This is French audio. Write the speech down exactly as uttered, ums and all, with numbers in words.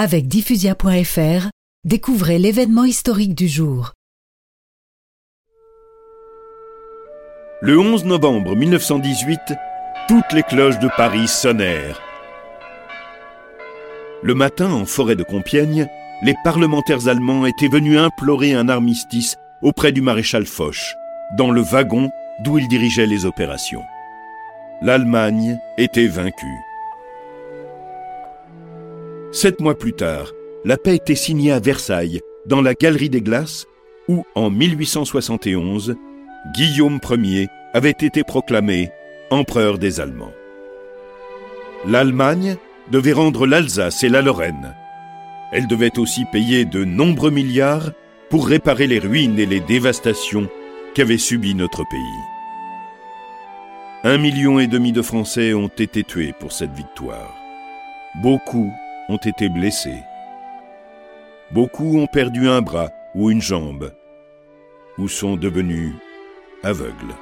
Avec Diffusia point F R, découvrez l'événement historique du jour. Le onze novembre mille neuf cent dix-huit, toutes les cloches de Paris sonnèrent. Le matin, en forêt de Compiègne, les parlementaires allemands étaient venus implorer un armistice auprès du maréchal Foch, dans le wagon d'où il dirigeait les opérations. L'Allemagne était vaincue. Sept mois plus tard, la paix était signée à Versailles, dans la Galerie des Glaces, où, en mille huit cent soixante et onze, Guillaume Ier avait été proclamé empereur des Allemands. L'Allemagne devait rendre l'Alsace et la Lorraine. Elle devait aussi payer de nombreux milliards pour réparer les ruines et les dévastations qu'avait subies notre pays. Un million et demi de Français ont été tués pour cette victoire. Beaucoup ont été blessés. Beaucoup ont perdu un bras ou une jambe, ou sont devenus aveugles.